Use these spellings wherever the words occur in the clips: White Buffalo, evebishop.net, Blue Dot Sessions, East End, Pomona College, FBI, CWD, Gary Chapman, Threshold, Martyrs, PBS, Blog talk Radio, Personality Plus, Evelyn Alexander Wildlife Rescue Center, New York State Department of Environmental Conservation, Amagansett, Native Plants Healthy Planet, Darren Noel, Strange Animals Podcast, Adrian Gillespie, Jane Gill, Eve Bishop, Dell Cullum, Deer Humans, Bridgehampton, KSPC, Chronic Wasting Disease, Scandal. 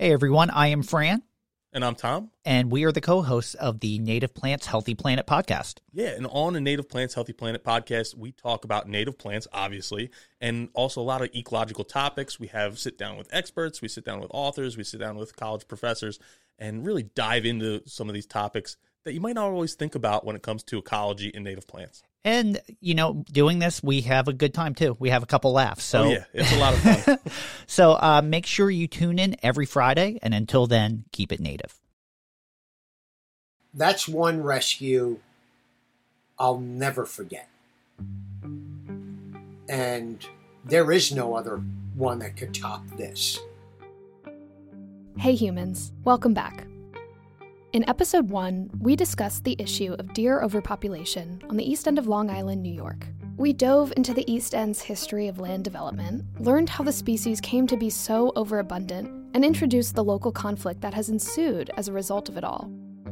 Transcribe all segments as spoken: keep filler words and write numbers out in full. Hey, everyone. I am Fran. And I'm Tom. And we are the co-hosts of the Native Plants Healthy Planet podcast. Yeah, and on the Native Plants Healthy Planet podcast, we talk about native plants, obviously, and also a lot of ecological topics. We have sit down with experts, we sit down with authors, we sit down with college professors, and really dive into some of these topics that you might not always think about when it comes to ecology and native plants. And, you know, doing this, we have a good time, too. We have a couple laughs. So oh, yeah, it's a lot of fun. So uh, make sure you tune in every Friday. And until then, keep it native. That's one rescue I'll never forget. And there is no other one that could top this. Hey, humans. Welcome back. In episode one, we discussed the issue of deer overpopulation on the East End of Long Island, New York. We dove into the East End's history of land development, learned how the species came to be so overabundant, and introduced the local conflict that has ensued as a result of it all.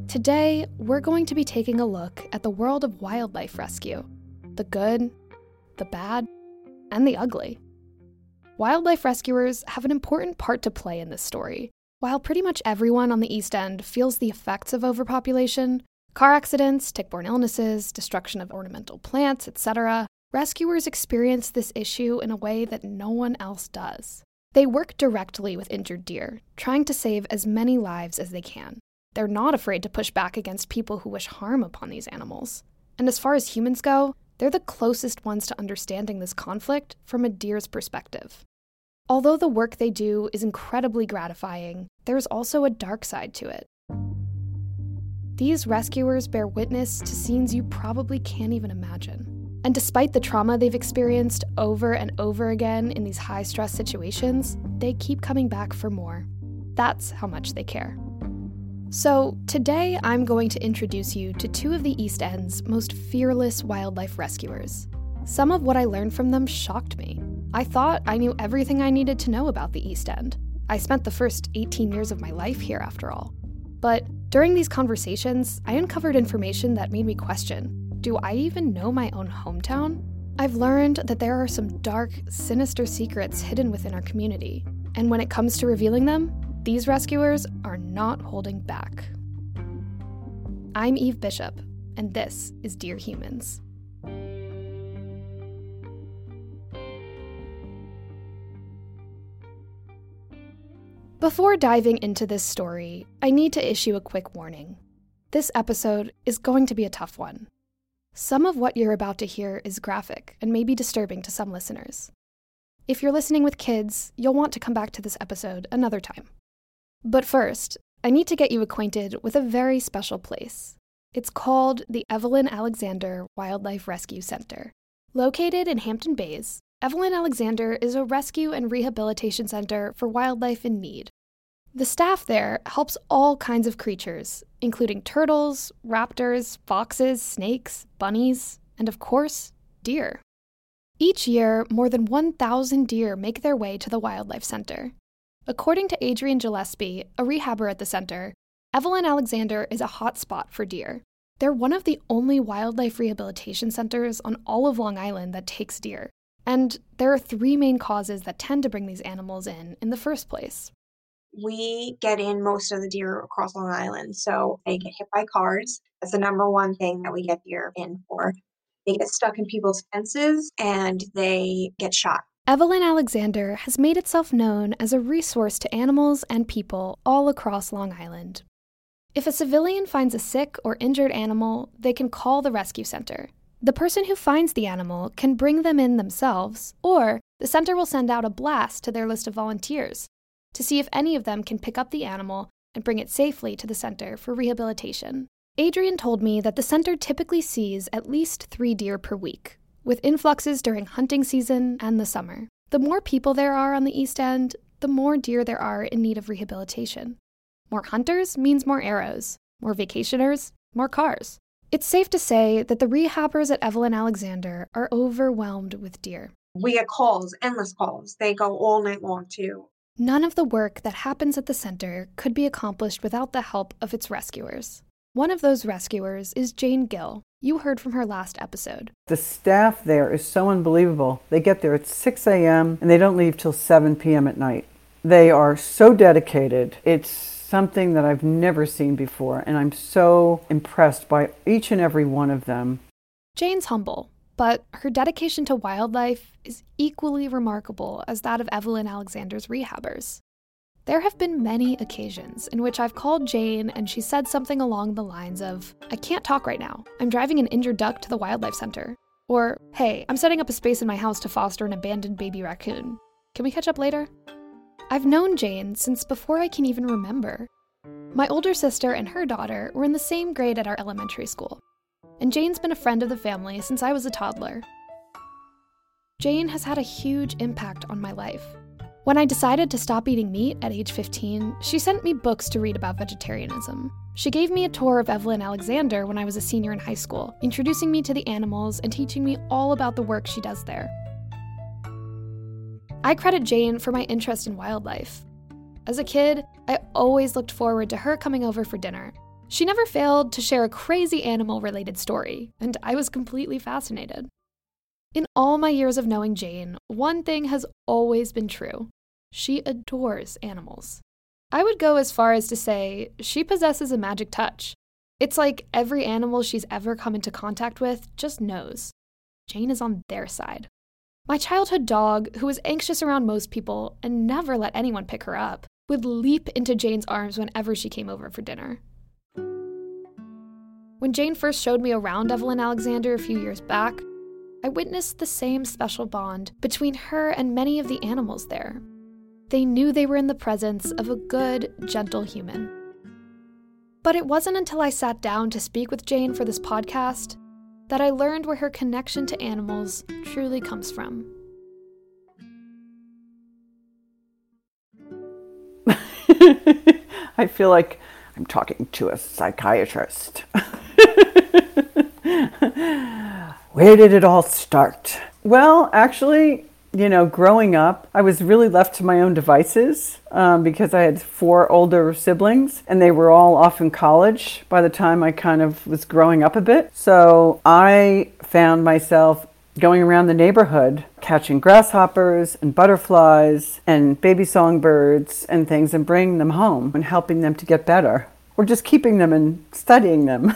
Today, we're going to be taking a look at the world of wildlife rescue. The good, the bad, and the ugly. Wildlife rescuers have an important part to play in this story. While pretty much everyone on the East End feels the effects of overpopulation, car accidents, tick-borne illnesses, destruction of ornamental plants, et cetera, rescuers experience this issue in a way that no one else does. They work directly with injured deer, trying to save as many lives as they can. They're not afraid to push back against people who wish harm upon these animals. And as far as humans go, they're the closest ones to understanding this conflict from a deer's perspective. Although the work they do is incredibly gratifying, there is also a dark side to it. These rescuers bear witness to scenes you probably can't even imagine. And despite the trauma they've experienced over and over again in these high-stress situations, they keep coming back for more. That's how much they care. So today, I'm going to introduce you to two of the East End's most fearless wildlife rescuers. Some of what I learned from them shocked me. I thought I knew everything I needed to know about the East End. I spent the first eighteen years of my life here, after all. But during these conversations, I uncovered information that made me question, do I even know my own hometown? I've learned that there are some dark, sinister secrets hidden within our community. And when it comes to revealing them, these rescuers are not holding back. I'm Eve Bishop, and this is Dear Humans. Before diving into this story, I need to issue a quick warning. This episode is going to be a tough one. Some of what you're about to hear is graphic and may be disturbing to some listeners. If you're listening with kids, you'll want to come back to this episode another time. But first, I need to get you acquainted with a very special place. It's called the Evelyn Alexander Wildlife Rescue Center. Located in Hampton Bays, Evelyn Alexander is a rescue and rehabilitation center for wildlife in need. The staff there helps all kinds of creatures, including turtles, raptors, foxes, snakes, bunnies, and of course, deer. Each year, more than one thousand deer make their way to the Wildlife Center. According to Adrian Gillespie, a rehabber at the center, Evelyn Alexander is a hotspot for deer. They're one of the only wildlife rehabilitation centers on all of Long Island that takes deer. And there are three main causes that tend to bring these animals in in the first place. We get in most of the deer across Long Island, so they get hit by cars. That's the number one thing that we get deer in for. They get stuck in people's fences, and they get shot. Evelyn Alexander has made itself known as a resource to animals and people all across Long Island. If a civilian finds a sick or injured animal, they can call the rescue center. The person who finds the animal can bring them in themselves, or the center will send out a blast to their list of volunteers to see if any of them can pick up the animal and bring it safely to the center for rehabilitation. Adrian told me that the center typically sees at least three deer per week, with influxes during hunting season and the summer. The more people there are on the East End, the more deer there are in need of rehabilitation. More hunters means more arrows, more vacationers, more cars. It's safe to say that the rehabbers at Evelyn Alexander are overwhelmed with deer. We get calls, endless calls. They go all night long, too. None of the work that happens at the center could be accomplished without the help of its rescuers. One of those rescuers is Jane Gill. You heard from her last episode. The staff there is so unbelievable. They get there at six a.m. and they don't leave till seven p.m. at night. They are so dedicated. It's something that I've never seen before, and I'm so impressed by each and every one of them. Jane's humble, but her dedication to wildlife is equally remarkable as that of Evelyn Alexander's rehabbers. There have been many occasions in which I've called Jane and she said something along the lines of, "I can't talk right now. I'm driving an injured duck to the wildlife center." Or, "Hey, I'm setting up a space in my house to foster an abandoned baby raccoon. Can we catch up later?" I've known Jane since before I can even remember. My older sister and her daughter were in the same grade at our elementary school, and Jane's been a friend of the family since I was a toddler. Jane has had a huge impact on my life. When I decided to stop eating meat at age fifteen, she sent me books to read about vegetarianism. She gave me a tour of Evelyn Alexander when I was a senior in high school, introducing me to the animals and teaching me all about the work she does there. I credit Jane for my interest in wildlife. As a kid, I always looked forward to her coming over for dinner. She never failed to share a crazy animal-related story, and I was completely fascinated. In all my years of knowing Jane, one thing has always been true. She adores animals. I would go as far as to say she possesses a magic touch. It's like every animal she's ever come into contact with just knows. Jane is on their side. My childhood dog, who was anxious around most people and never let anyone pick her up, would leap into Jane's arms whenever she came over for dinner. When Jane first showed me around Evelyn Alexander a few years back, I witnessed the same special bond between her and many of the animals there. They knew they were in the presence of a good, gentle human. But it wasn't until I sat down to speak with Jane for this podcast that I learned where her connection to animals truly comes from. I feel like I'm talking to a psychiatrist. Where did it all start? Well, actually, you know, growing up, I was really left to my own devices um, because I had four older siblings and they were all off in college by the time I kind of was growing up a bit. So I found myself going around the neighborhood, catching grasshoppers and butterflies and baby songbirds and things and bringing them home and helping them to get better or just keeping them and studying them.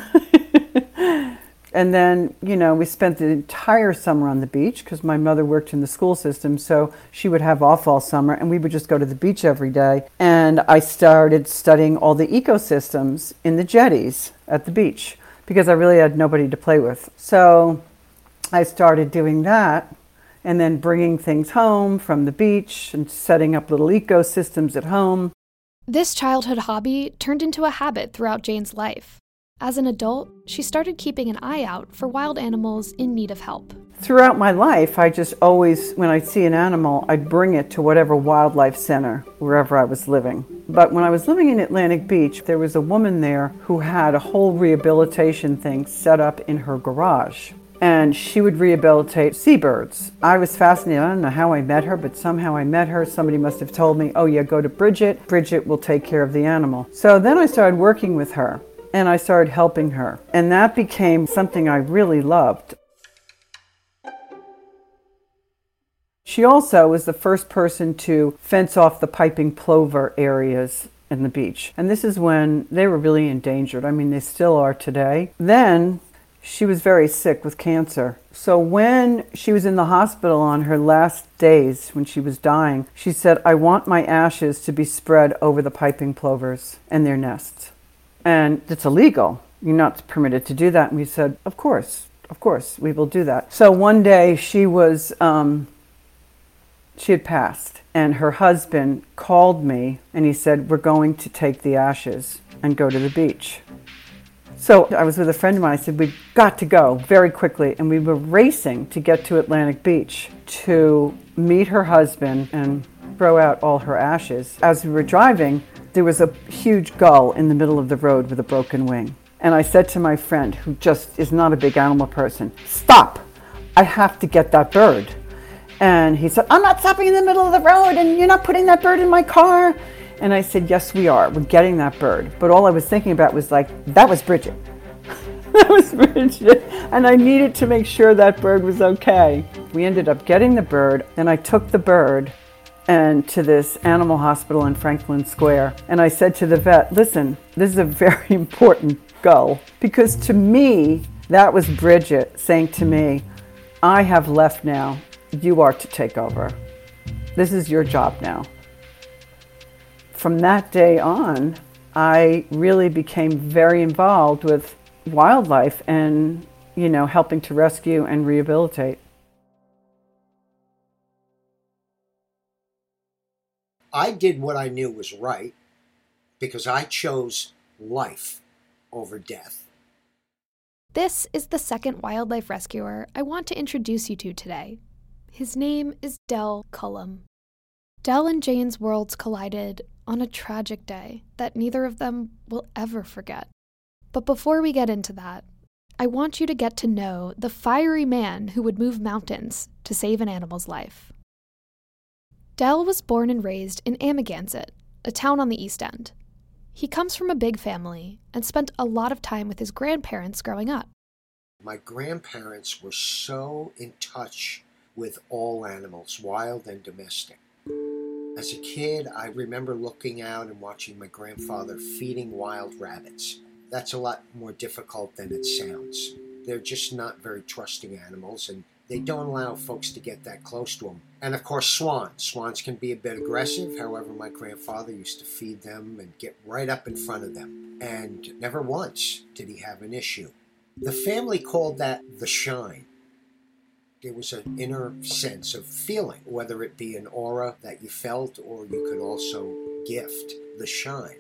And then, you know, we spent the entire summer on the beach because my mother worked in the school system, so she would have off all summer, and we would just go to the beach every day. And I started studying all the ecosystems in the jetties at the beach because I really had nobody to play with. So I started doing that and then bringing things home from the beach and setting up little ecosystems at home. This childhood hobby turned into a habit throughout Jane's life. As an adult, she started keeping an eye out for wild animals in need of help. Throughout my life, I just always, when I'd see an animal, I'd bring it to whatever wildlife center, wherever I was living. But when I was living in Atlantic Beach, there was a woman there who had a whole rehabilitation thing set up in her garage. And she would rehabilitate seabirds. I was fascinated. I don't know how I met her, but somehow I met her. Somebody must have told me, oh yeah, go to Bridget. Bridget will take care of the animal. So then I started working with her. And I started helping her. And that became something I really loved. She also was the first person to fence off the piping plover areas in the beach. And this is when they were really endangered. I mean, they still are today. Then she was very sick with cancer. So when she was in the hospital on her last days, when she was dying, she said, "I want my ashes to be spread over the piping plovers and their nests." And it's illegal. You're not permitted to do that. And we said, of course, of course, we will do that. So one day she was, um, she had passed. And her husband called me and he said, we're going to take the ashes and go to the beach. So I was with a friend of mine. I said, we've got to go very quickly. And we were racing to get to Atlantic Beach to meet her husband and throw out all her ashes. As we were driving, there was a huge gull in the middle of the road with a broken wing. And I said to my friend, who just is not a big animal person, stop, I have to get that bird. And he said, I'm not stopping in the middle of the road and you're not putting that bird in my car. And I said, yes, we are, we're getting that bird. But all I was thinking about was like, that was Bridget. That was Bridget. And I needed to make sure that bird was okay. We ended up getting the bird and I took the bird and to this animal hospital in Franklin Square. And I said to the vet, listen, this is a very important goal, because to me, that was Bridget saying to me, I have left now. You are to take over. This is your job now. From that day on, I really became very involved with wildlife and, you know, helping to rescue and rehabilitate. I did what I knew was right because I chose life over death. This is the second wildlife rescuer I want to introduce you to today. His name is Dell Cullum. Dell and Jane's worlds collided on a tragic day that neither of them will ever forget. But before we get into that, I want you to get to know the fiery man who would move mountains to save an animal's life. Dell was born and raised in Amagansett, a town on the East End. He comes from a big family and spent a lot of time with his grandparents growing up. My grandparents were so in touch with all animals, wild and domestic. As a kid, I remember looking out and watching my grandfather feeding wild rabbits. That's a lot more difficult than it sounds. They're just not very trusting animals, and they don't allow folks to get that close to them. And of course, swans. Swans can be a bit aggressive. However, my grandfather used to feed them and get right up in front of them. And never once did he have an issue. The family called that the shine. There was an inner sense of feeling, whether it be an aura that you felt or you could also gift the shine.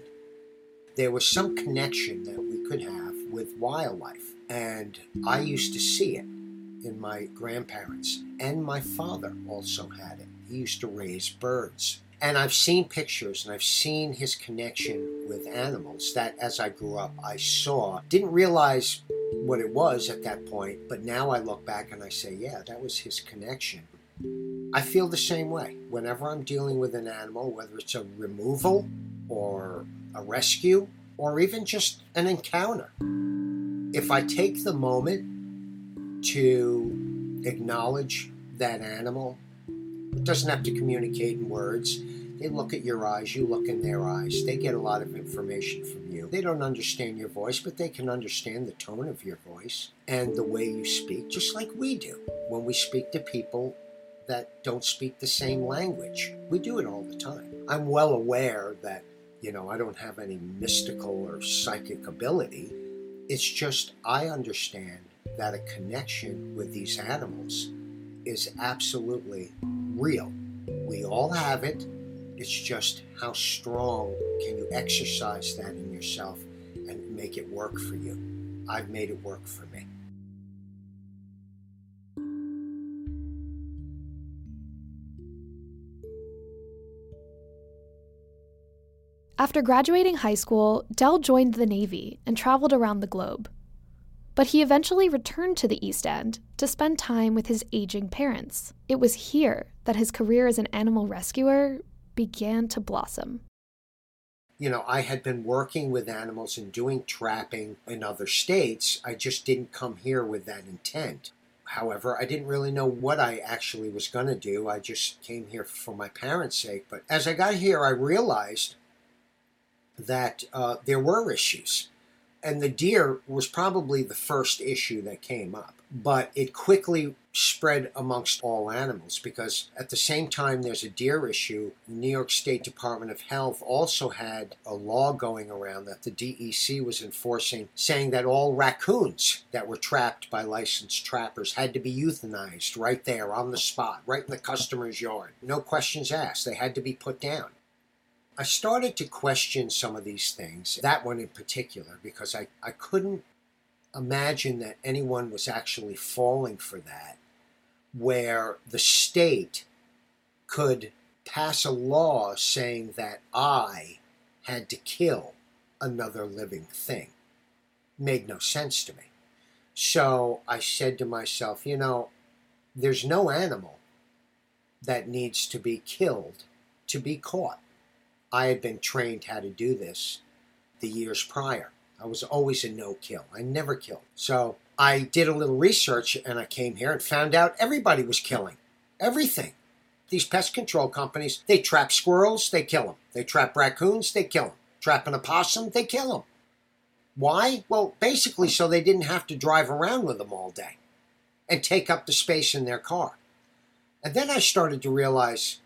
There was some connection that we could have with wildlife. And I used to see it in my grandparents, and my father also had it. He used to raise birds. And I've seen pictures and I've seen his connection with animals that as I grew up, I saw, didn't realize what it was at that point, but now I look back and I say, yeah, that was his connection. I feel the same way. Whenever I'm dealing with an animal, whether it's a removal or a rescue or even just an encounter, if I take the moment to acknowledge that animal. It doesn't have to communicate in words. They look at your eyes, you look in their eyes. They get a lot of information from you. They don't understand your voice, but they can understand the tone of your voice and the way you speak, just like we do when we speak to people that don't speak the same language. We do it all the time. I'm well aware that, you know, I don't have any mystical or psychic ability. It's just I understand that a connection with these animals is absolutely real. We all have it. It's just how strong can you exercise that in yourself and make it work for you. I've made it work for me. After graduating high school, Dell joined the Navy and traveled around the globe. But he eventually returned to the East End to spend time with his aging parents. It was here that his career as an animal rescuer began to blossom. You know, I had been working with animals and doing trapping in other states. I just didn't come here with that intent. However, I didn't really know what I actually was going to do. I just came here for my parents' sake. But as I got here, I realized that uh, there were issues. And the deer was probably the first issue that came up. But it quickly spread amongst all animals because at the same time there's a deer issue, the New York State Department of Health also had a law going around that the D E C was enforcing, saying that all raccoons that were trapped by licensed trappers had to be euthanized right there on the spot, right in the customer's yard. No questions asked. They had to be put down. I started to question some of these things, that one in particular, because I, I couldn't imagine that anyone was actually falling for that, where the state could pass a law saying that I had to kill another living thing. It made no sense to me. So I said to myself, you know, there's no animal that needs to be killed to be caught. I had been trained how to do this the years prior. I was always a no-kill. I never killed. So I did a little research and I came here and found out everybody was killing everything. These pest control companies, they trap squirrels, they kill them. They trap raccoons, they kill them. Trap an opossum, they kill them. Why? Well, basically so they didn't have to drive around with them all day and take up the space in their car. And then I started to realize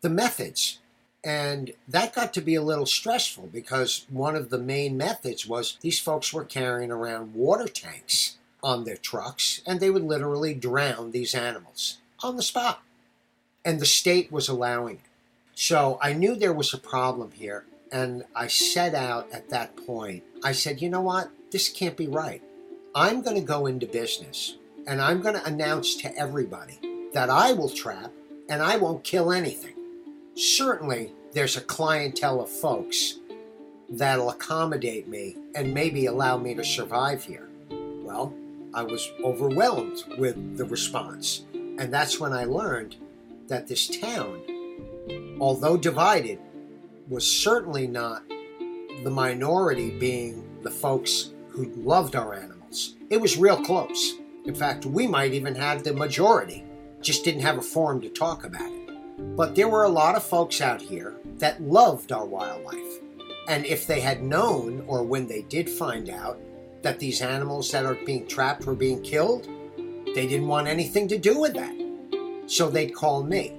the methods. And that got to be a little stressful because one of the main methods was these folks were carrying around water tanks on their trucks, and they would literally drown these animals on the spot. And the state was allowing it. So I knew there was a problem here, and I set out at that point. I said, you know what? This can't be right. I'm going to go into business, and I'm going to announce to everybody that I will trap, and I won't kill anything. Certainly, there's a clientele of folks that'll accommodate me and maybe allow me to survive here. Well, I was overwhelmed with the response. And that's when I learned that this town, although divided, was certainly not the minority being the folks who loved our animals. It was real close. In fact, we might even have the majority, just didn't have a forum to talk about it. But there were a lot of folks out here that loved our wildlife. And if they had known, or when they did find out, that these animals that are being trapped were being killed, they didn't want anything to do with that. So they'd call me.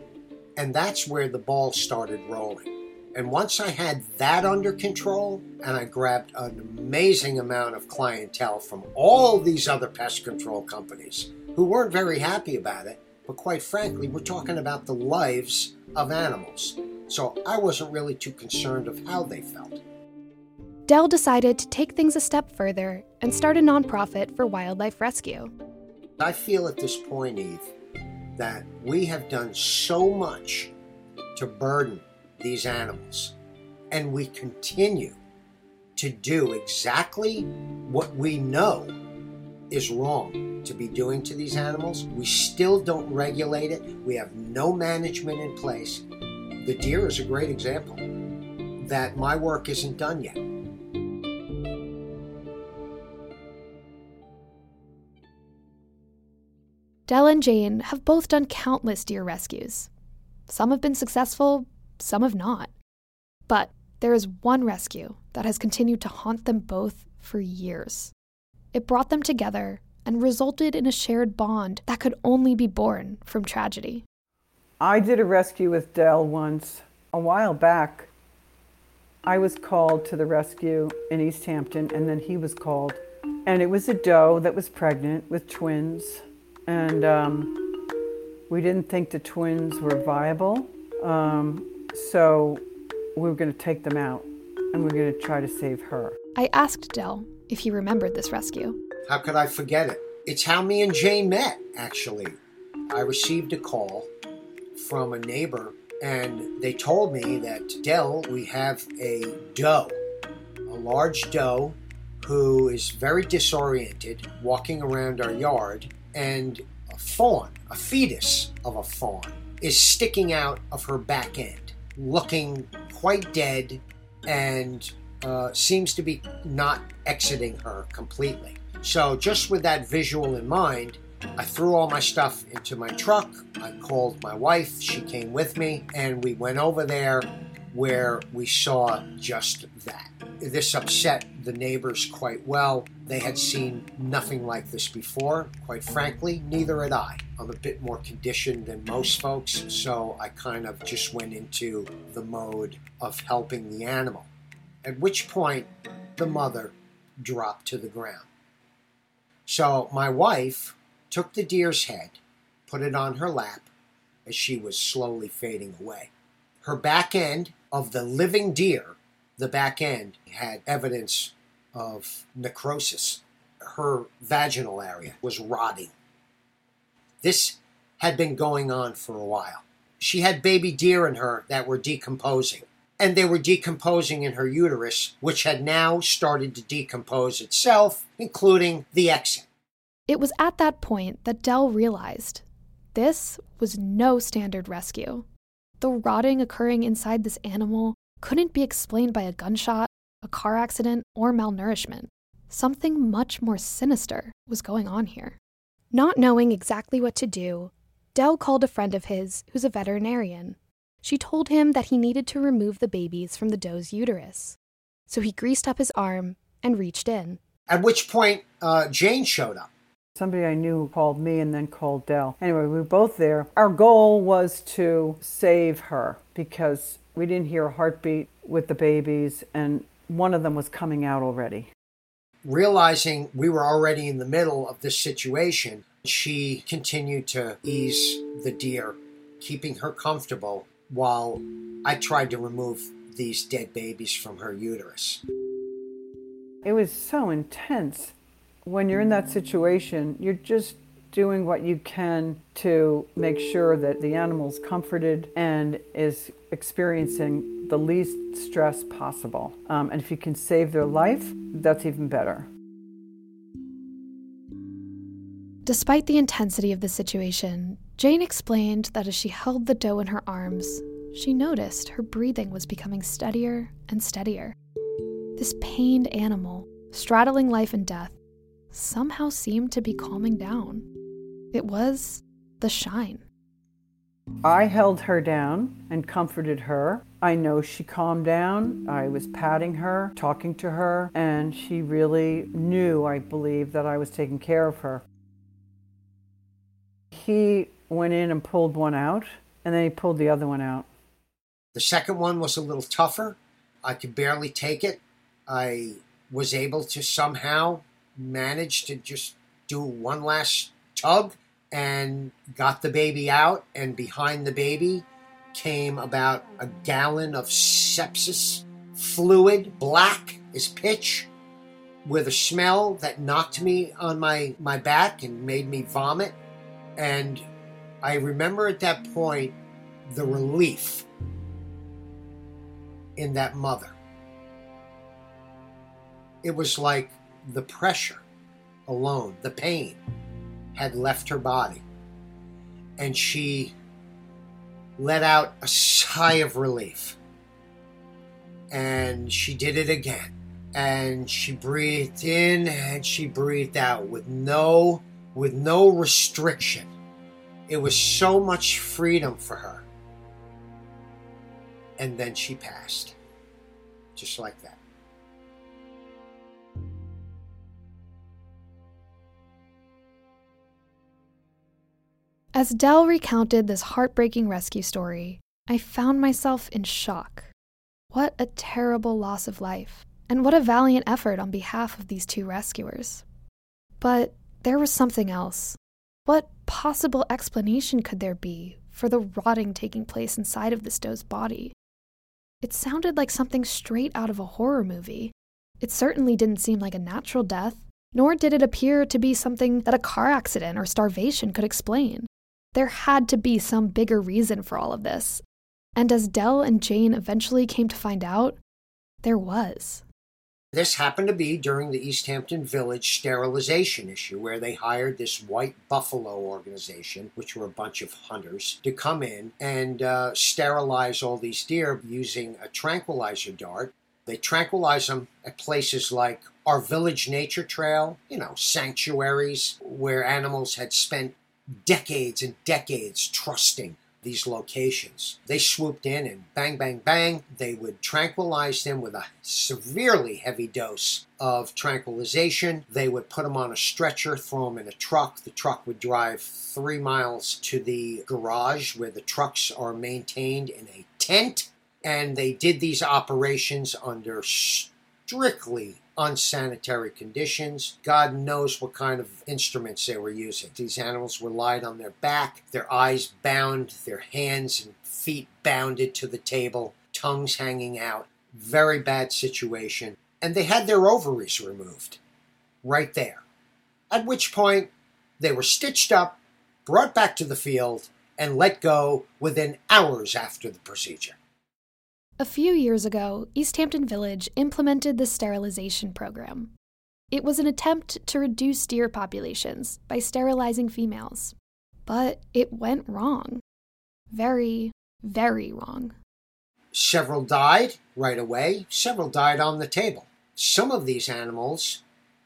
And that's where the ball started rolling. And once I had that under control, and I grabbed an amazing amount of clientele from all these other pest control companies who weren't very happy about it, but quite frankly, we're talking about the lives of animals. So I wasn't really too concerned of how they felt. Dell decided to take things a step further and start a nonprofit for wildlife rescue. I feel at this point, Eve, that we have done so much to burden these animals, and we continue to do exactly what we know is wrong to be doing to these animals. We still don't regulate it. We have no management in place. The deer is a great example that my work isn't done yet. Dell and Jane have both done countless deer rescues. Some have been successful, some have not. But there is one rescue that has continued to haunt them both for years. It brought them together and resulted in a shared bond that could only be born from tragedy. I did a rescue with Dell once. A while back, I was called to the rescue in East Hampton, and then he was called. And it was a doe that was pregnant with twins. And um, we didn't think the twins were viable. Um, so we were going to take them out, and we were going to try to save her. I asked Dell if he remembered this rescue. How could I forget it? It's how me and Jane met, actually. I received a call from a neighbor, and they told me that, Dell, we have a doe, a large doe who is very disoriented, walking around our yard, and a fawn, a fetus of a fawn, is sticking out of her back end, looking quite dead, and Uh, seems to be not exiting her completely. So just with that visual in mind, I threw all my stuff into my truck. I called my wife. She came with me, and we went over there where we saw just that. This upset the neighbors quite well. They had seen nothing like this before. Quite frankly, neither had I. I'm a bit more conditioned than most folks, so I kind of just went into the mode of helping the animal. At which point, the mother dropped to the ground. So my wife took the deer's head, put it on her lap as she was slowly fading away. Her back end of the living deer, the back end had evidence of necrosis. Her vaginal area was rotting. This had been going on for a while. She had baby deer in her that were decomposing. And they were decomposing in her uterus, which had now started to decompose itself, including the exit. It was at that point that Dell realized this was no standard rescue. The rotting occurring inside this animal couldn't be explained by a gunshot, a car accident, or malnourishment. Something much more sinister was going on here. Not knowing exactly what to do, Dell called a friend of his who's a veterinarian. She told him that he needed to remove the babies from the doe's uterus. So he greased up his arm and reached in. At which point, uh, Jane showed up. Somebody I knew who called me and then called Dell. Anyway, we were both there. Our goal was to save her because we didn't hear a heartbeat with the babies, and one of them was coming out already. Realizing we were already in the middle of this situation, she continued to ease the deer, keeping her comfortable while I tried to remove these dead babies from her uterus. It was so intense. When you're in that situation, you're just doing what you can to make sure that the animal's comforted and is experiencing the least stress possible. Um, and if you can save their life, that's even better. Despite the intensity of the situation, Jane explained that as she held the doe in her arms, she noticed her breathing was becoming steadier and steadier. This pained animal, straddling life and death, somehow seemed to be calming down. It was the shine. I held her down and comforted her. I know she calmed down. I was patting her, talking to her, and she really knew, I believe, that I was taking care of her. He went in and pulled one out, and then he pulled the other one out. The second one was a little tougher. I could barely take it. I was able to somehow manage to just do one last tug and got the baby out, and behind the baby came about a gallon of sepsis fluid, black as pitch, with a smell that knocked me on my, my back and made me vomit. And I remember at that point the relief in that mother. It was like the pressure alone, the pain, had left her body. And she let out a sigh of relief. And she did it again. And she breathed in and she breathed out with no with no restriction. It was so much freedom for her. And then she passed. Just like that. As Dell recounted this heartbreaking rescue story, I found myself in shock. What a terrible loss of life, and what a valiant effort on behalf of these two rescuers. But there was something else. What possible explanation could there be for the rotting taking place inside of this doe's body? It sounded like something straight out of a horror movie. It certainly didn't seem like a natural death, nor did it appear to be something that a car accident or starvation could explain. There had to be some bigger reason for all of this. And as Dell and Jane eventually came to find out, there was. This happened to be during the East Hampton Village sterilization issue, where they hired this White Buffalo organization, which were a bunch of hunters, to come in and uh, sterilize all these deer using a tranquilizer dart. They tranquilize them at places like our village nature trail, you know, sanctuaries where animals had spent decades and decades trusting these locations. They swooped in and bang, bang, bang. They would tranquilize them with a severely heavy dose of tranquilization. They would put them on a stretcher, throw them in a truck. The truck would drive three miles to the garage where the trucks are maintained in a tent. And they did these operations under strictly unsanitary conditions. God knows what kind of instruments they were using. These animals were lied on their back, their eyes bound, their hands and feet bounded to the table, tongues hanging out. Very bad situation. And they had their ovaries removed right there. At which point, they were stitched up, brought back to the field, and let go within hours after the procedure. A few years ago, East Hampton Village implemented the sterilization program. It was an attempt to reduce deer populations by sterilizing females, but it went wrong. Very, very wrong. Several died right away. Several died on the table. Some of these animals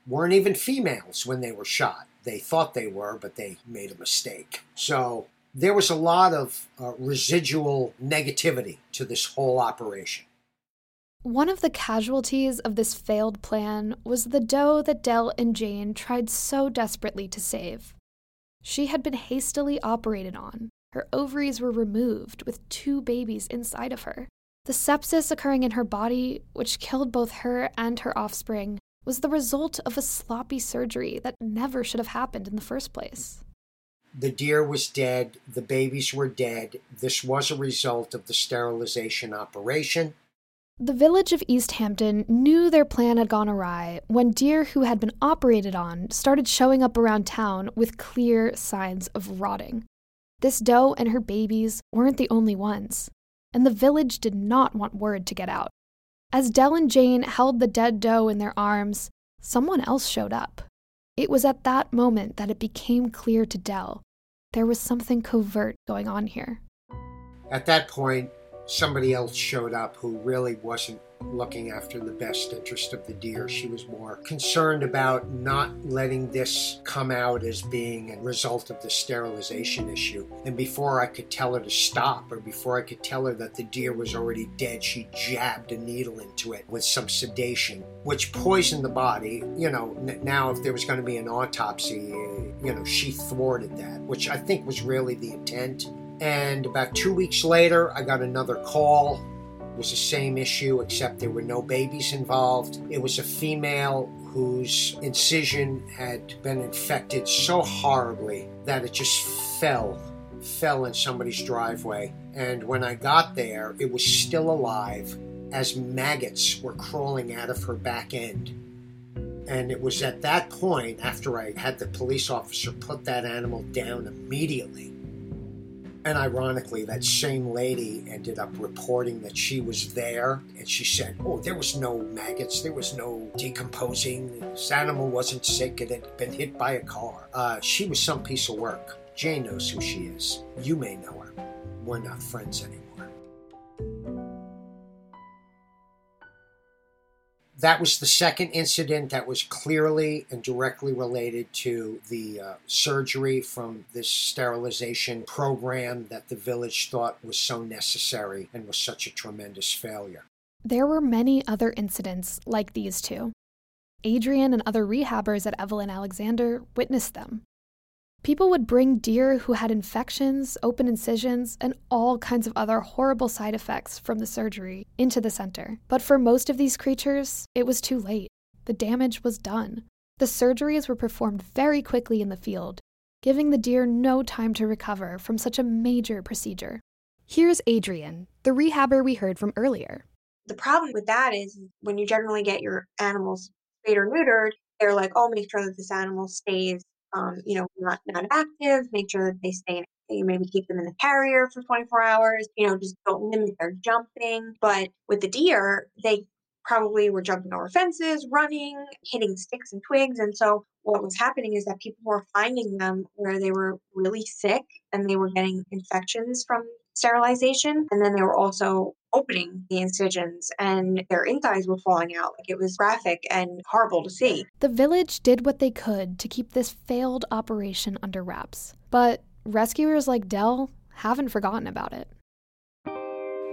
weren't even females when they were shot. They thought they were, but they made a mistake. So there was a lot of uh, residual negativity to this whole operation. One of the casualties of this failed plan was the doe that Dell and Jane tried so desperately to save. She had been hastily operated on. Her ovaries were removed with two babies inside of her. The sepsis occurring in her body, which killed both her and her offspring, was the result of a sloppy surgery that never should have happened in the first place. The deer was dead. The babies were dead. This was a result of the sterilization operation. The village of East Hampton knew their plan had gone awry when deer who had been operated on started showing up around town with clear signs of rotting. This doe and her babies weren't the only ones, and the village did not want word to get out. As Dell and Jane held the dead doe in their arms, someone else showed up. It was at that moment that it became clear to Dell there was something covert going on here. At that point, somebody else showed up who really wasn't looking after the best interest of the deer. She was more concerned about not letting this come out as being a result of the sterilization issue. And before I could tell her to stop, or before I could tell her that the deer was already dead, she jabbed a needle into it with some sedation, which poisoned the body. You know, now if there was going to be an autopsy, you know, she thwarted that, which I think was really the intent. And about two weeks later, I got another call. It was the same issue, except there were no babies involved. It was a female whose incision had been infected so horribly that it just fell, fell in somebody's driveway. And when I got there, it was still alive as maggots were crawling out of her back end. And it was at that point, after I had the police officer put that animal down immediately, and ironically, that same lady ended up reporting that she was there, and she said, oh, there was no maggots, there was no decomposing, this animal wasn't sick, it had been hit by a car. Uh, she was some piece of work. Jane knows who she is. You may know her. We're not friends anymore. That was the second incident that was clearly and directly related to the uh, surgery from this sterilization program that the village thought was so necessary and was such a tremendous failure. There were many other incidents like these two. Adrian and other rehabbers at Evelyn Alexander witnessed them. People would bring deer who had infections, open incisions, and all kinds of other horrible side effects from the surgery into the center. But for most of these creatures, it was too late. The damage was done. The surgeries were performed very quickly in the field, giving the deer no time to recover from such a major procedure. Here's Adrian, the rehabber we heard from earlier. The problem with that is when you generally get your animals spayed or neutered, they're like, oh, make sure that this animal stays Um, you know, not, not active, make sure that they stay in, you maybe keep them in the carrier for twenty-four hours, you know, just don't limit their jumping. But with the deer, they probably were jumping over fences, running, hitting sticks and twigs. And so what was happening is that people were finding them where they were really sick and they were getting infections from sterilization. And then they were also opening the incisions and their insides were falling out. Like, it was graphic and horrible to see. The village did what they could to keep this failed operation under wraps, but rescuers like Dell haven't forgotten about it.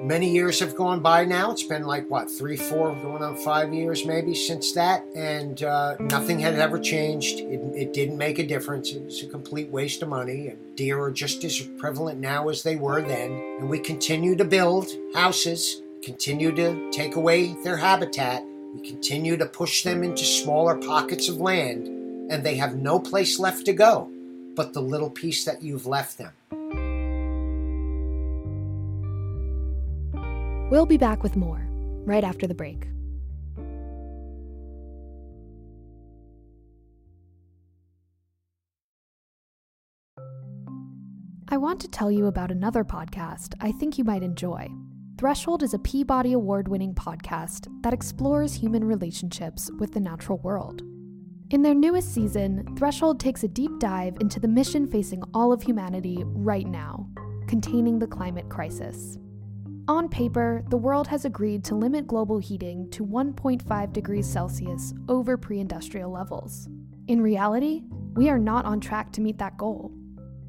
Many years have gone by now. It's been like, what, three, four, going on five years maybe since that. And uh, nothing had ever changed. It, it didn't make a difference. It was a complete waste of money. And deer are just as prevalent now as they were then. And we continue to build houses, continue to take away their habitat. We continue to push them into smaller pockets of land. And they have no place left to go but the little piece that you've left them. We'll be back with more right after the break. I want to tell you about another podcast I think you might enjoy. Threshold is a Peabody Award-winning podcast that explores human relationships with the natural world. In their newest season, Threshold takes a deep dive into the mission facing all of humanity right now, containing the climate crisis. On paper, the world has agreed to limit global heating to one point five degrees Celsius over pre-industrial levels. In reality, we are not on track to meet that goal.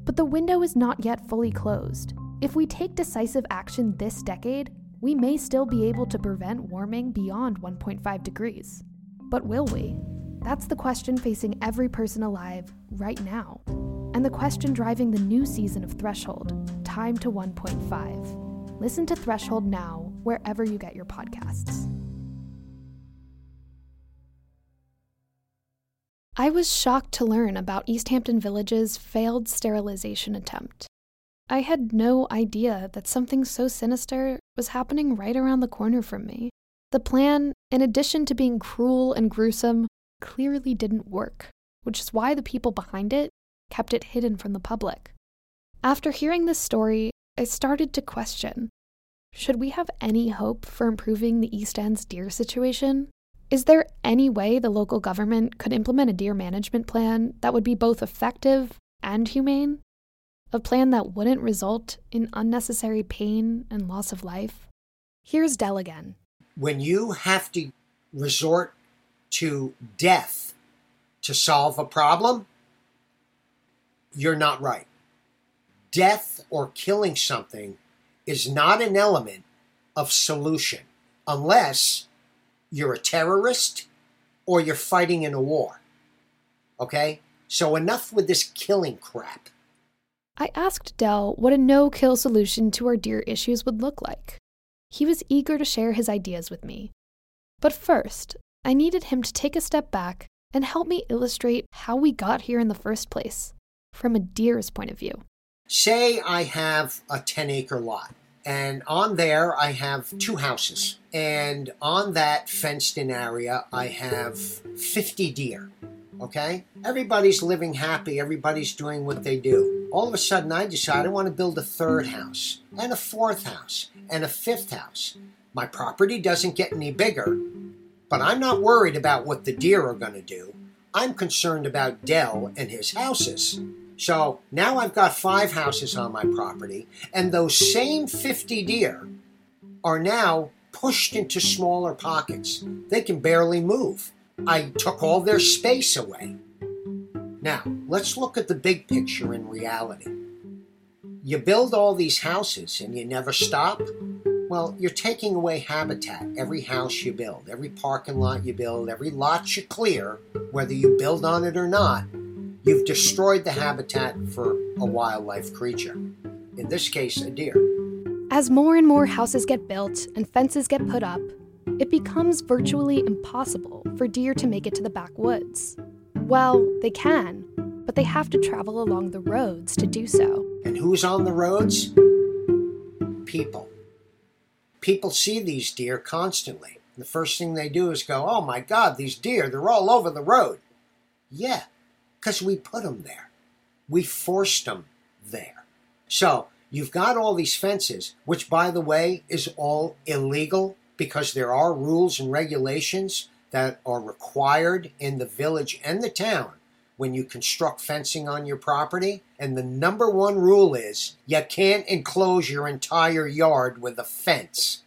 But the window is not yet fully closed. If we take decisive action this decade, we may still be able to prevent warming beyond one point five degrees. But will we? That's the question facing every person alive right now, and the question driving the new season of Threshold, Time to one point five. Listen to Threshold now, wherever you get your podcasts. I was shocked to learn about East Hampton Village's failed sterilization attempt. I had no idea that something so sinister was happening right around the corner from me. The plan, in addition to being cruel and gruesome, clearly didn't work, which is why the people behind it kept it hidden from the public. After hearing this story, I started to question, should we have any hope for improving the East End's deer situation? Is there any way the local government could implement a deer management plan that would be both effective and humane? A plan that wouldn't result in unnecessary pain and loss of life? Here's Dell again. When you have to resort to death to solve a problem, you're not right. Death or killing something is not an element of solution unless you're a terrorist or you're fighting in a war. Okay? So enough with this killing crap. I asked Dell what a no-kill solution to our deer issues would look like. He was eager to share his ideas with me. But first, I needed him to take a step back and help me illustrate how we got here in the first place, from a deer's point of view. Say I have a ten-acre lot, and on there I have two houses, and on that fenced-in area I have fifty deer, okay? Everybody's living happy, everybody's doing what they do. All of a sudden I decide I want to build a third house, and a fourth house, and a fifth house. My property doesn't get any bigger, but I'm not worried about what the deer are going to do. I'm concerned about Dell and his houses. So now I've got five houses on my property, and those same fifty deer are now pushed into smaller pockets. They can barely move. I took all their space away. Now, let's look at the big picture in reality. You build all these houses and you never stop. Well, you're taking away habitat. Every house you build, every parking lot you build, every lot you clear, whether you build on it or not, you've destroyed the habitat for a wildlife creature, in this case, a deer. As more and more houses get built and fences get put up, it becomes virtually impossible for deer to make it to the backwoods. Well, they can, but they have to travel along the roads to do so. And who's on the roads? People. People see these deer constantly. The first thing they do is go, oh my God, these deer, they're all over the road. Yeah. Because we put them there. We forced them there. So you've got all these fences, which, by the way, is all illegal because there are rules and regulations that are required in the village and the town when you construct fencing on your property. And the number one rule is you can't enclose your entire yard with a fence.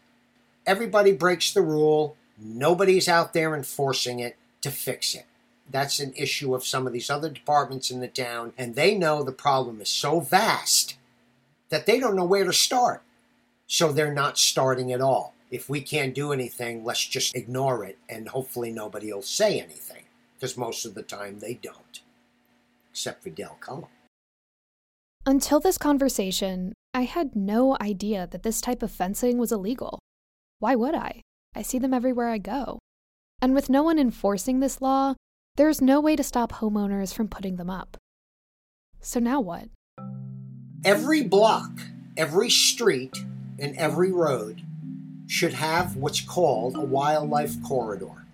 Everybody breaks the rule. Nobody's out there enforcing it to fix it. That's an issue of some of these other departments in the town, and they know the problem is so vast that they don't know where to start. So they're not starting at all. If we can't do anything, let's just ignore it, and hopefully nobody will say anything, because most of the time they don't, except for Dell Cullum. Until this conversation, I had no idea that this type of fencing was illegal. Why would I? I see them everywhere I go. And with no one enforcing this law, there's no way to stop homeowners from putting them up. So now what? Every block, every street, and every road should have what's called a wildlife corridor.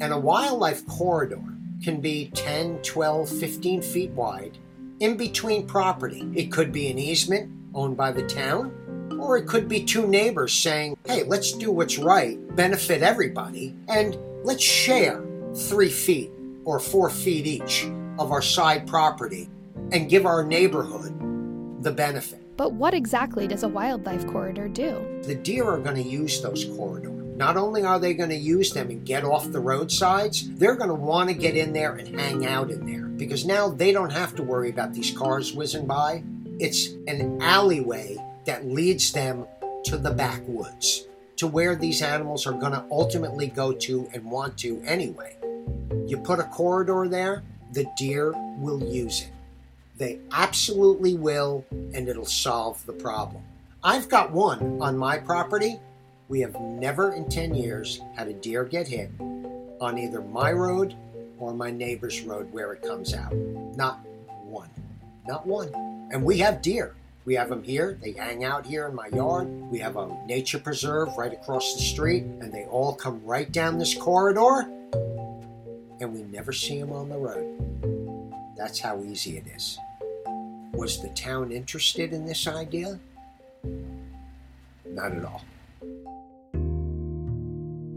And a wildlife corridor can be ten, twelve, fifteen feet wide in between property. It could be an easement owned by the town, or it could be two neighbors saying, hey, let's do what's right, benefit everybody, and let's share three feet or four feet each of our side property and give our neighborhood the benefit. But what exactly does a wildlife corridor do? The deer are going to use those corridors. not only are they going to use them and get off the roadsides, they're going to want to get in there and hang out in there, because now they don't have to worry about these cars whizzing by. It's an alleyway that leads them to the backwoods, to where these animals are going to ultimately go to and want to anyway. You put a corridor there, the deer will use it. They absolutely will, and it'll solve the problem. I've got one on my property. We have never in ten years had a deer get hit on either my road or my neighbor's road where it comes out. Not one. Not one. And we have deer. We have them here. They hang out here in my yard. We have a nature preserve right across the street, and they all come right down this corridor, and we never see them on the road. That's how easy it is. Was the town interested in this idea? Not at all.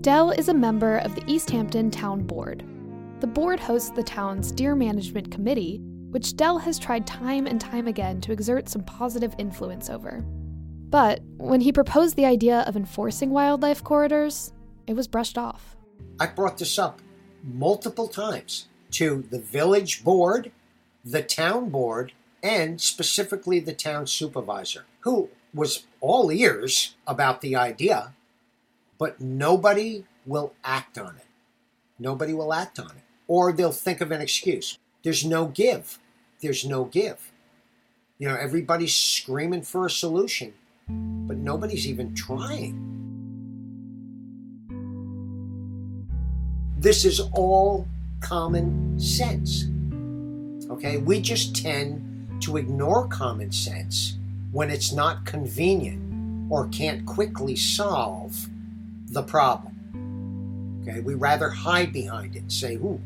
Dell is a member of the East Hampton Town Board. The board hosts the town's Deer Management Committee, which Dell has tried time and time again to exert some positive influence over. But when he proposed the idea of enforcing wildlife corridors, it was brushed off. I brought this up multiple times to the village board, the town board, and specifically the town supervisor, who was all ears about the idea, but nobody will act on it. Nobody will act on it. Or they'll think of an excuse. There's no give. There's no give. You know, everybody's screaming for a solution, but nobody's even trying. This is all common sense. Okay? We just tend to ignore common sense when it's not convenient or can't quickly solve the problem. Okay? We rather hide behind it and say, ooh,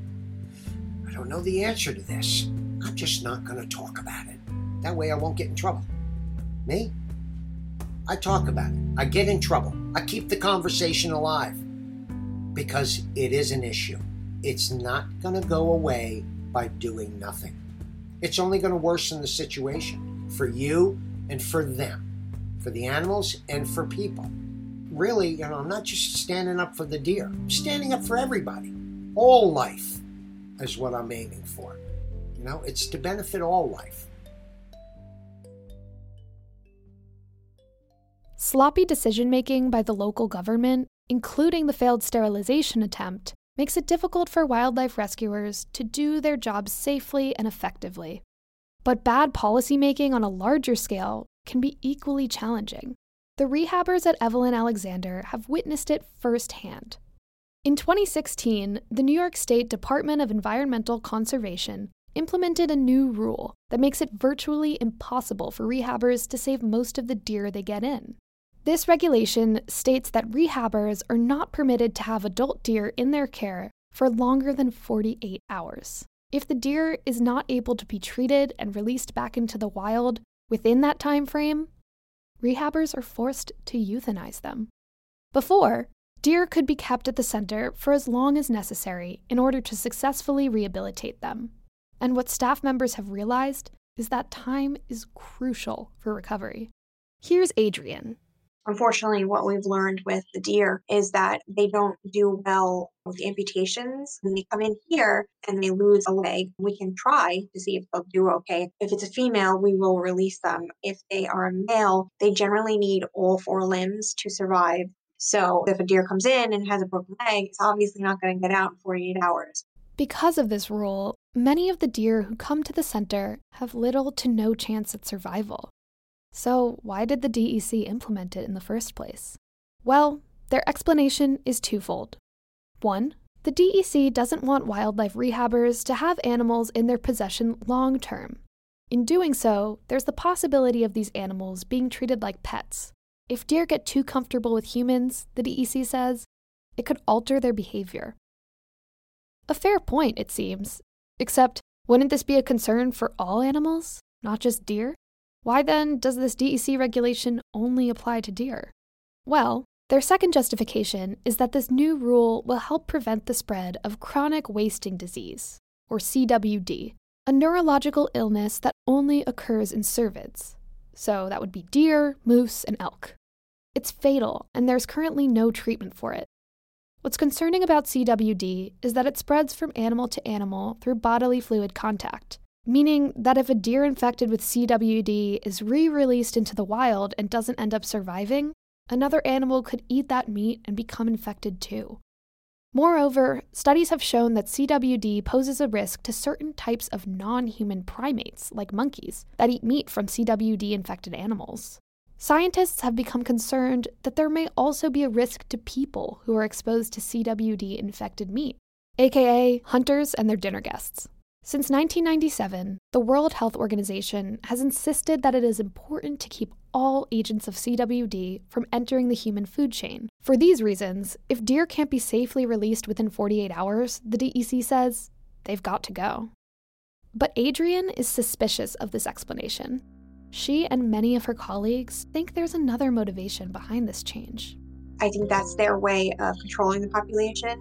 I don't know the answer to this. I'm just not going to talk about it. That way I won't get in trouble. Me? I talk about it. I get in trouble. I keep the conversation alive because it is an issue. It's not going to go away by doing nothing. It's only going to worsen the situation for you and for them, for the animals and for people. Really, you know, I'm not just standing up for the deer. I'm standing up for everybody. All life is what I'm aiming for. You know, it's to benefit all life. Sloppy decision-making by the local government, including the failed sterilization attempt, makes it difficult for wildlife rescuers to do their jobs safely and effectively. But bad policymaking on a larger scale can be equally challenging. The rehabbers at Evelyn Alexander have witnessed it firsthand. In twenty sixteen, the New York State Department of Environmental Conservation implemented a new rule that makes it virtually impossible for rehabbers to save most of the deer they get in. This regulation states that rehabbers are not permitted to have adult deer in their care for longer than forty-eight hours. If the deer is not able to be treated and released back into the wild within that time frame, rehabbers are forced to euthanize them. Before, deer could be kept at the center for as long as necessary in order to successfully rehabilitate them. And what staff members have realized is that time is crucial for recovery. Here's Adrian. Unfortunately, what we've learned with the deer is that they don't do well with amputations. When they come in here and they lose a leg, we can try to see if they'll do okay. If it's a female, we will release them. If they are a male, they generally need all four limbs to survive. So if a deer comes in and has a broken leg, it's obviously not going to get out in forty-eight hours. Because of this rule, many of the deer who come to the center have little to no chance at survival. So why did the D E C implement it in the first place? Well, their explanation is twofold. One, the D E C doesn't want wildlife rehabbers to have animals in their possession long term. In doing so, there's the possibility of these animals being treated like pets. If deer get too comfortable with humans, the D E C says, it could alter their behavior. A fair point, it seems. Except, wouldn't this be a concern for all animals, not just deer? Why then does this D E C regulation only apply to deer? Well, their second justification is that this new rule will help prevent the spread of chronic wasting disease, or C W D, a neurological illness that only occurs in cervids. So that would be deer, moose, and elk. It's fatal, and there's currently no treatment for it. What's concerning about C W D is that it spreads from animal to animal through bodily fluid contact, meaning that if a deer infected with C W D is re-released into the wild and doesn't end up surviving, another animal could eat that meat and become infected too. Moreover, studies have shown that C W D poses a risk to certain types of non-human primates, like monkeys, that eat meat from C W D-infected animals. Scientists have become concerned that there may also be a risk to people who are exposed to C W D-infected meat, aka hunters and their dinner guests. Since nineteen ninety-seven, the World Health Organization has insisted that it is important to keep all agents of C W D from entering the human food chain. For these reasons, if deer can't be safely released within forty-eight hours, the D E C says they've got to go. But Adrian is suspicious of this explanation. She and many of her colleagues think there's another motivation behind this change. I think that's their way of controlling the population.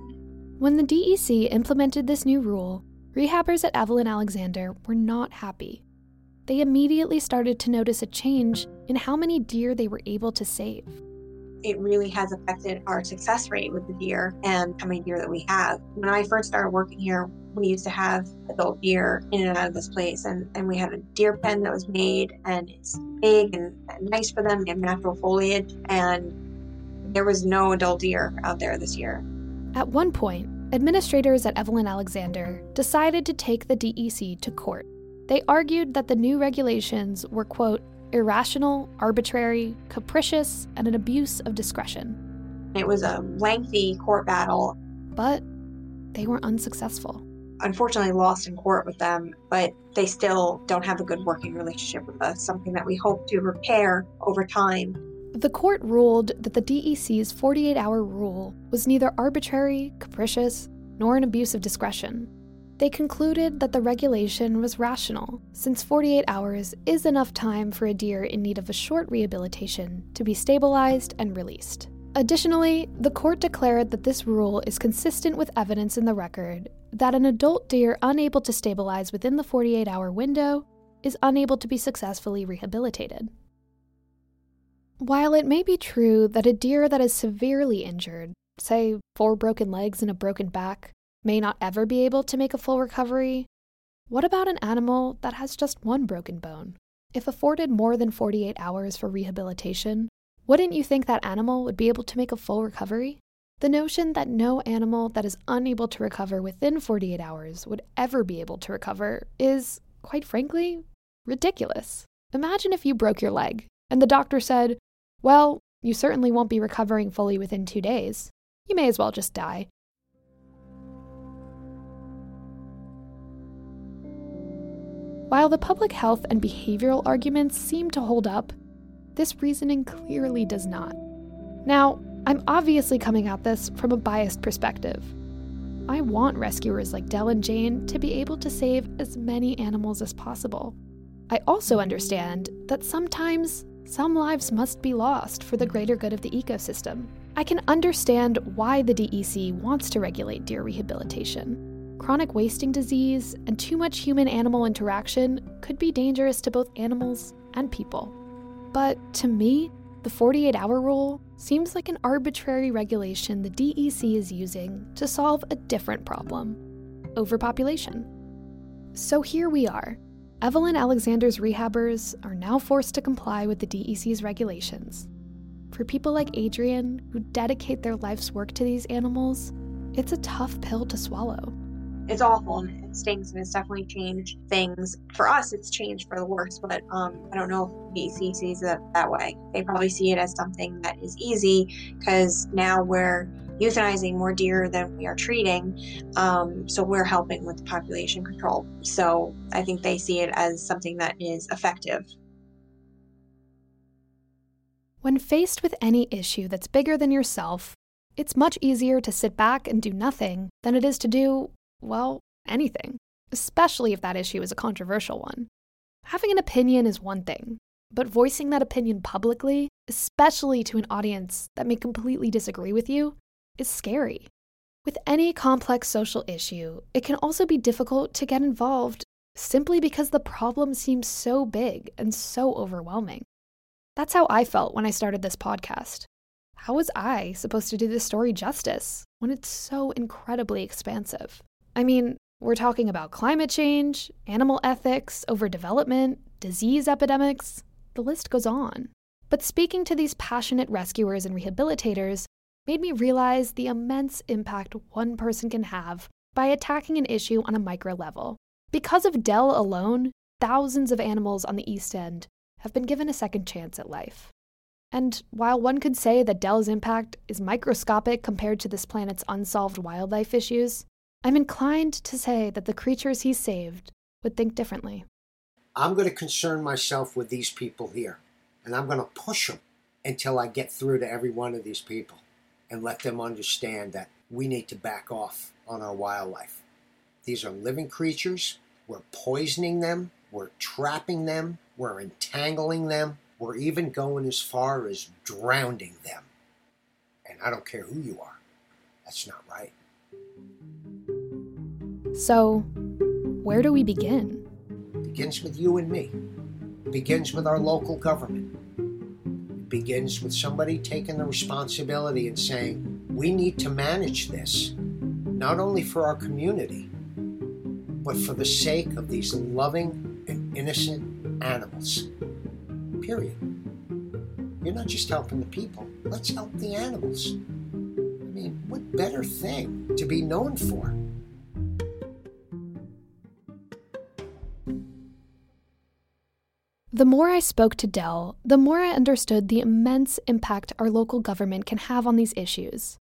When the D E C implemented this new rule, rehabbers at Evelyn Alexander were not happy. They immediately started to notice a change in how many deer they were able to save. It really has affected our success rate with the deer and how many deer that we have. When I first started working here, we used to have adult deer in and out of this place, and, and we had a deer pen that was made, and it's big and nice for them. They have natural foliage, and there was no adult deer out there this year. At one point, administrators at Evelyn Alexander decided to take the D E C to court. They argued that the new regulations were, quote, irrational, arbitrary, capricious, and an abuse of discretion. It was a lengthy court battle. But they were unsuccessful. Unfortunately, lost in court with them, but they still don't have a good working relationship with us, something that we hope to repair over time. The court ruled that the D E C's forty-eight hour rule was neither arbitrary, capricious, nor an abuse of discretion. They concluded that the regulation was rational, since forty-eight hours is enough time for a deer in need of a short rehabilitation to be stabilized and released. Additionally, the court declared that this rule is consistent with evidence in the record that an adult deer unable to stabilize within the forty-eight hour window is unable to be successfully rehabilitated. While it may be true that a deer that is severely injured, say four broken legs and a broken back, may not ever be able to make a full recovery, what about an animal that has just one broken bone? If afforded more than forty-eight hours for rehabilitation, wouldn't you think that animal would be able to make a full recovery? The notion that no animal that is unable to recover within forty-eight hours would ever be able to recover is, quite frankly, ridiculous. Imagine if you broke your leg, and the doctor said, well, you certainly won't be recovering fully within two days. You may as well just die. While the public health and behavioral arguments seem to hold up, this reasoning clearly does not. Now, I'm obviously coming at this from a biased perspective. I want rescuers like Dell and Jane to be able to save as many animals as possible. I also understand that sometimes some lives must be lost for the greater good of the ecosystem. I can understand why the D E C wants to regulate deer rehabilitation. Chronic wasting disease and too much human-animal interaction could be dangerous to both animals and people. But to me, the forty-eight hour rule seems like an arbitrary regulation the D E C is using to solve a different problem: overpopulation. So here we are. Evelyn Alexander's rehabbers are now forced to comply with the D E C's regulations. For people like Adrian, who dedicate their life's work to these animals, it's a tough pill to swallow. It's awful, and it stings, and it's definitely changed things. For us, it's changed for the worse, but um, I don't know if the D E C sees it that way. They probably see it as something that is easy, because now we're euthanizing more deer than we are treating, um, so we're helping with the population control. So I think they see it as something that is effective. When faced with any issue that's bigger than yourself, it's much easier to sit back and do nothing than it is to do, well, anything, especially if that issue is a controversial one. Having an opinion is one thing, but voicing that opinion publicly, especially to an audience that may completely disagree with you, is scary. With any complex social issue, it can also be difficult to get involved simply because the problem seems so big and so overwhelming. That's how I felt when I started this podcast. How was I supposed to do this story justice when it's so incredibly expansive? I mean, we're talking about climate change, animal ethics, overdevelopment, disease epidemics, the list goes on. But speaking to these passionate rescuers and rehabilitators made me realize the immense impact one person can have by attacking an issue on a micro level. Because of Dell alone, thousands of animals on the East End have been given a second chance at life. And while one could say that Dell's impact is microscopic compared to this planet's unsolved wildlife issues, I'm inclined to say that the creatures he saved would think differently. I'm going to concern myself with these people here, and I'm going to push them until I get through to every one of these people and let them understand that we need to back off on our wildlife. These are living creatures. We're poisoning them. We're trapping them. We're entangling them. We're even going as far as drowning them. And I don't care who you are. That's not right. So, where do we begin? It begins with you and me. It begins with our local government. It begins with somebody taking the responsibility and saying, we need to manage this, not only for our community, but for the sake of these loving and innocent animals. Period. You're not just helping the people. Let's help the animals. I mean, what better thing to be known for? The more I spoke to Dell, the more I understood the immense impact our local government can have on these issues.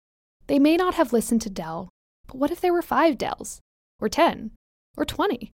They may not have listened to Dell, but what if there were five Dells? Or ten? Or twenty?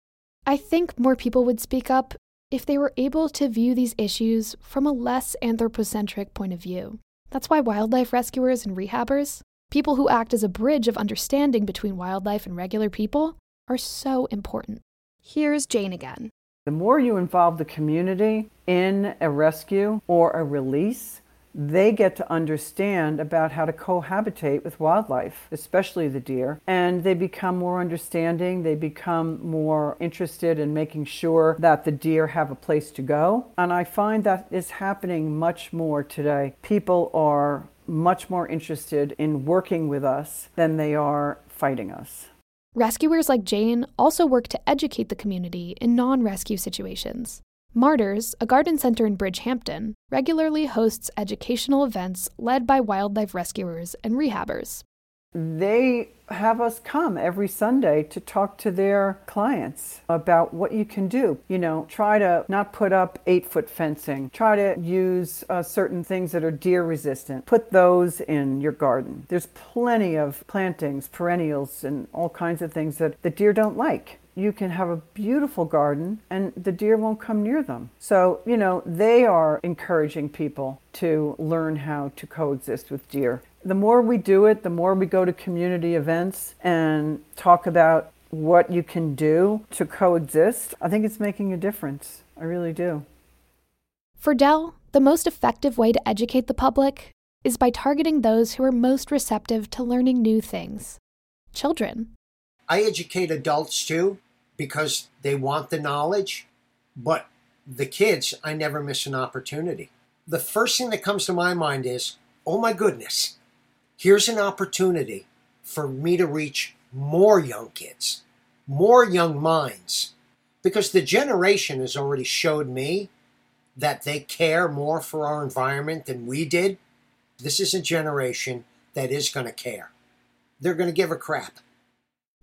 I think more people would speak up if they were able to view these issues from a less anthropocentric point of view. That's why wildlife rescuers and rehabbers, people who act as a bridge of understanding between wildlife and regular people, are so important. Here's Jane again. The more you involve the community in a rescue or a release, they get to understand about how to cohabitate with wildlife, especially the deer, and they become more understanding. They become more interested in making sure that the deer have a place to go. And I find that is happening much more today. People are much more interested in working with us than they are fighting us. Rescuers like Jane also work to educate the community in non-rescue situations. Martyrs, a garden center in Bridgehampton, regularly hosts educational events led by wildlife rescuers and rehabbers. They have us come every Sunday to talk to their clients about what you can do. You know, try to not put up eight-foot fencing. Try to use uh, certain things that are deer resistant. Put those in your garden. There's plenty of plantings, perennials, and all kinds of things that the deer don't like. You can have a beautiful garden and the deer won't come near them. So, you know, they are encouraging people to learn how to coexist with deer. The more we do it, the more we go to community events and talk about what you can do to coexist. I think it's making a difference. I really do. For Dell, the most effective way to educate the public is by targeting those who are most receptive to learning new things. Children. I educate adults too, because they want the knowledge, but the kids, I never miss an opportunity. The first thing that comes to my mind is, oh my goodness, here's an opportunity for me to reach more young kids, more young minds, because the generation has already showed me that they care more for our environment than we did. This is a generation that is going to care. They're going to give a crap.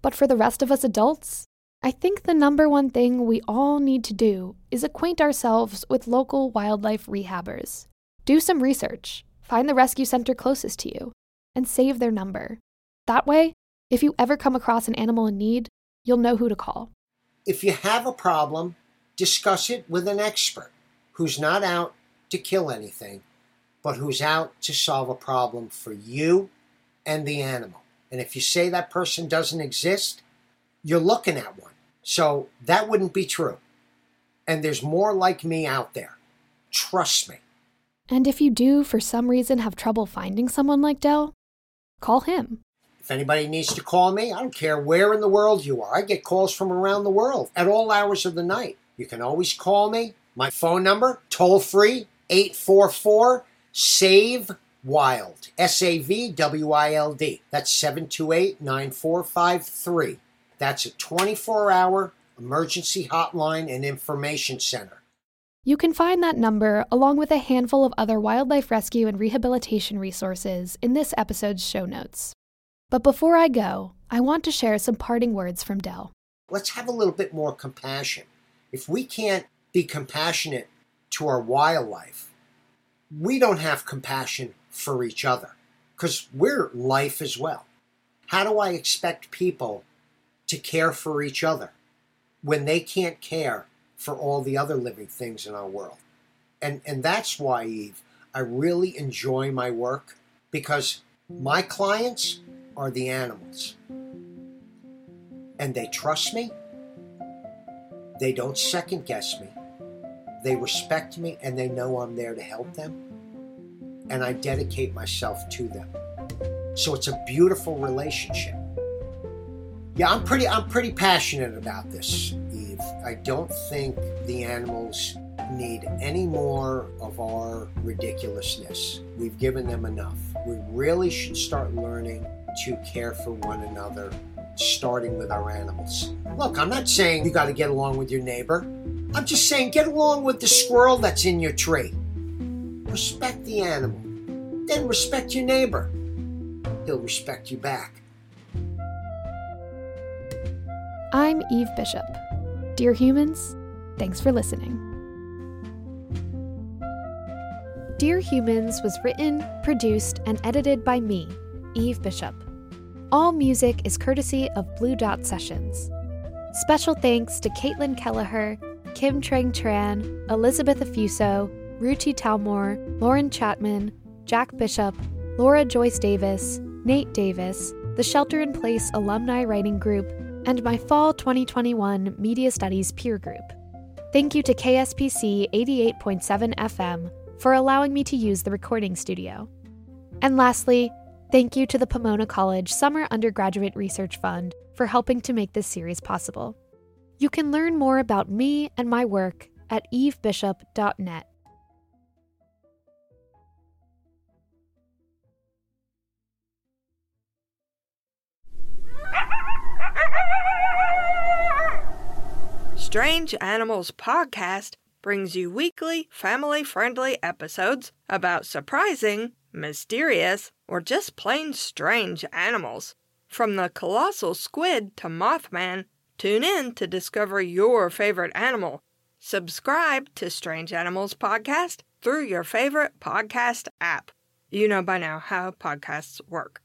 But for the rest of us adults, I think the number one thing we all need to do is acquaint ourselves with local wildlife rehabbers. Do some research, find the rescue center closest to you, and save their number. That way, if you ever come across an animal in need, you'll know who to call. If you have a problem, discuss it with an expert who's not out to kill anything, but who's out to solve a problem for you and the animal. And if you say that person doesn't exist, you're looking at one. So that wouldn't be true. And there's more like me out there. Trust me. And if you do, for some reason, have trouble finding someone like Dell, call him. If anybody needs to call me, I don't care where in the world you are. I get calls from around the world at all hours of the night. You can always call me. My phone number, toll free, eight four four, S A V E, W I L D, S A V W I L D. That's seven two eight, nine four five three. That's a twenty-four hour emergency hotline and information center. You can find that number, along with a handful of other wildlife rescue and rehabilitation resources, in this episode's show notes. But before I go, I want to share some parting words from Dell. Let's have a little bit more compassion. If we can't be compassionate to our wildlife, we don't have compassion for each other, because we're life as well. How do I expect people to care for each other when they can't care for all the other living things in our world? And and that's why, Eve, I really enjoy my work, because my clients are the animals. And they trust me, they don't second guess me, they respect me, and they know I'm there to help them, and I dedicate myself to them. So it's a beautiful relationship. Yeah, I'm pretty I'm pretty passionate about this, Eve. I don't think the animals need any more of our ridiculousness. We've given them enough. We really should start learning to care for one another, starting with our animals. Look, I'm not saying you got to get along with your neighbor. I'm just saying get along with the squirrel that's in your tree. Respect the animal. Then respect your neighbor. He'll respect you back. I'm Eve Bishop. Dear Humans, thanks for listening. Dear Humans was written, produced, and edited by me, Eve Bishop. All music is courtesy of Blue Dot Sessions. Special thanks to Caitlin Kelleher, Kim Trang Tran, Elizabeth Afuso, Ruchi Talmore, Lauren Chapman, Jack Bishop, Laura Joyce Davis, Nate Davis, the Shelter in Place Alumni Writing Group, and my Fall twenty twenty-one Media Studies Peer Group. Thank you to K S P C eighty-eight point seven F M for allowing me to use the recording studio. And lastly, thank you to the Pomona College Summer Undergraduate Research Fund for helping to make this series possible. You can learn more about me and my work at eve bishop dot net. Strange Animals Podcast brings you weekly, family-friendly episodes about surprising, mysterious, or just plain strange animals. From the colossal squid to Mothman, tune in to discover your favorite animal. Subscribe to Strange Animals Podcast through your favorite podcast app. You know by now how podcasts work.